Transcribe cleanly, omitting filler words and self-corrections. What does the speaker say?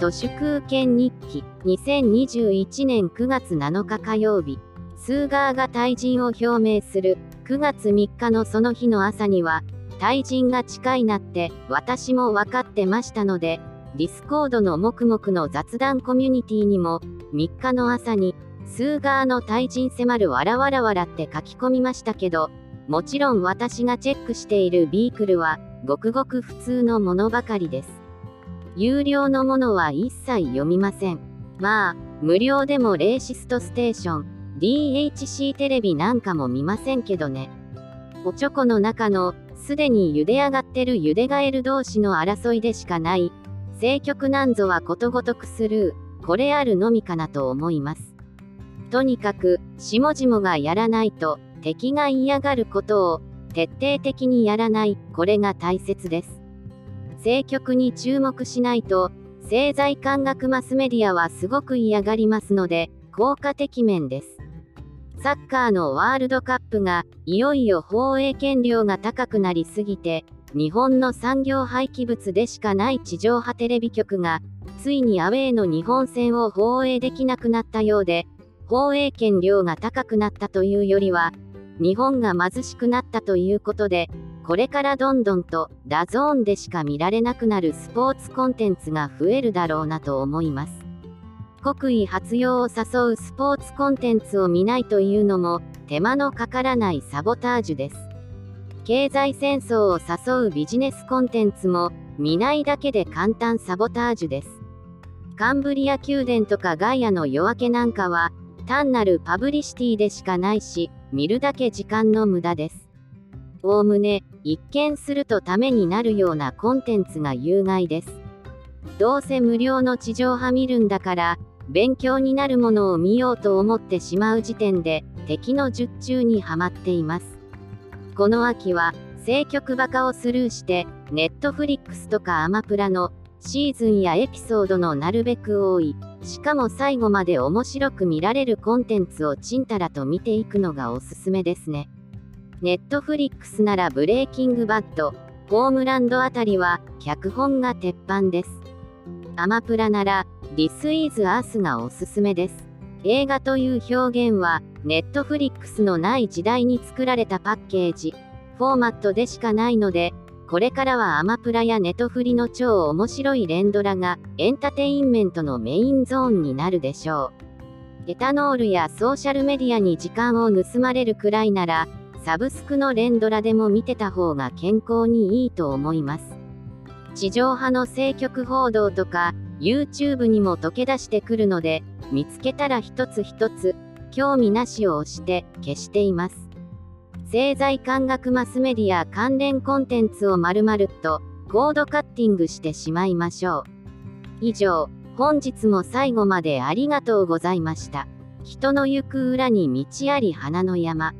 都市空権日記2021年9月7日火曜日、スーガーが退陣を表明する。9月3日のその日の朝には、退陣が近いなって私も分かってましたので、ディスコードの黙々の雑談コミュニティにも、3日の朝に、スーガーの退陣迫るわらわらわらって書き込みましたけど、もちろん私がチェックしているビークルは、ごくごく普通のものばかりです。有料のものは一切読みません。まあ、無料でもレーシストステーション、DHC テレビなんかも見ませんけどね。おちょこの中の、すでに茹で上がってる茹でガエル同士の争いでしかない、政局なんぞはことごとくスルー、これあるのみかなと思います。とにかく、しもじもがやらないと、敵が嫌がることを、徹底的にやらない、これが大切です。政局に注目しないと、政財官学マスメディアはすごく嫌がりますので、効果的面です。サッカーのワールドカップが、いよいよ放映権料が高くなりすぎて、日本の産業廃棄物でしかない地上波テレビ局が、ついにアウェーの日本戦を放映できなくなったようで、放映権料が高くなったというよりは、日本が貧しくなったということで、これからどんどんとダゾーンでしか見られなくなるスポーツコンテンツが増えるだろうなと思います。国威発揚を誘うスポーツコンテンツを見ないというのも、手間のかからないサボタージュです。経済戦争を誘うビジネスコンテンツも、見ないだけで簡単サボタージュです。カンブリア宮殿とかガイアの夜明けなんかは、単なるパブリシティでしかないし、見るだけ時間の無駄です。おおむね、一見するとためになるようなコンテンツが有害です。どうせ無料の地上波見るんだから、勉強になるものを見ようと思ってしまう時点で、敵の術中にはまっています。この秋は、政局バカをスルーして、Netflixとかアマプラの、シーズンやエピソードのなるべく多い、しかも最後まで面白く見られるコンテンツをちんたらと見ていくのがおすすめですね。Netflixならブレイキングバッド、ホームランドあたりは脚本が鉄板です。アマプラなら This Is Us がおすすめです。映画という表現は Netflix のない時代に作られたパッケージ、フォーマットでしかないので、これからはアマプラやネトフリの超面白い連ドラがエンターテインメントのメインゾーンになるでしょう。エタノールやソーシャルメディアに時間を盗まれるくらいなら、サブスクの連ドラでも見てた方が健康にいいと思います。地上波の政局報道とか YouTube にも溶け出してくるので、見つけたら一つ一つ興味なしを押して消しています。政財官学マスメディア関連コンテンツをまるまるとコードカッティングしてしまいましょう。以上、本日も最後までありがとうございました。人の行く裏に道あり花の山。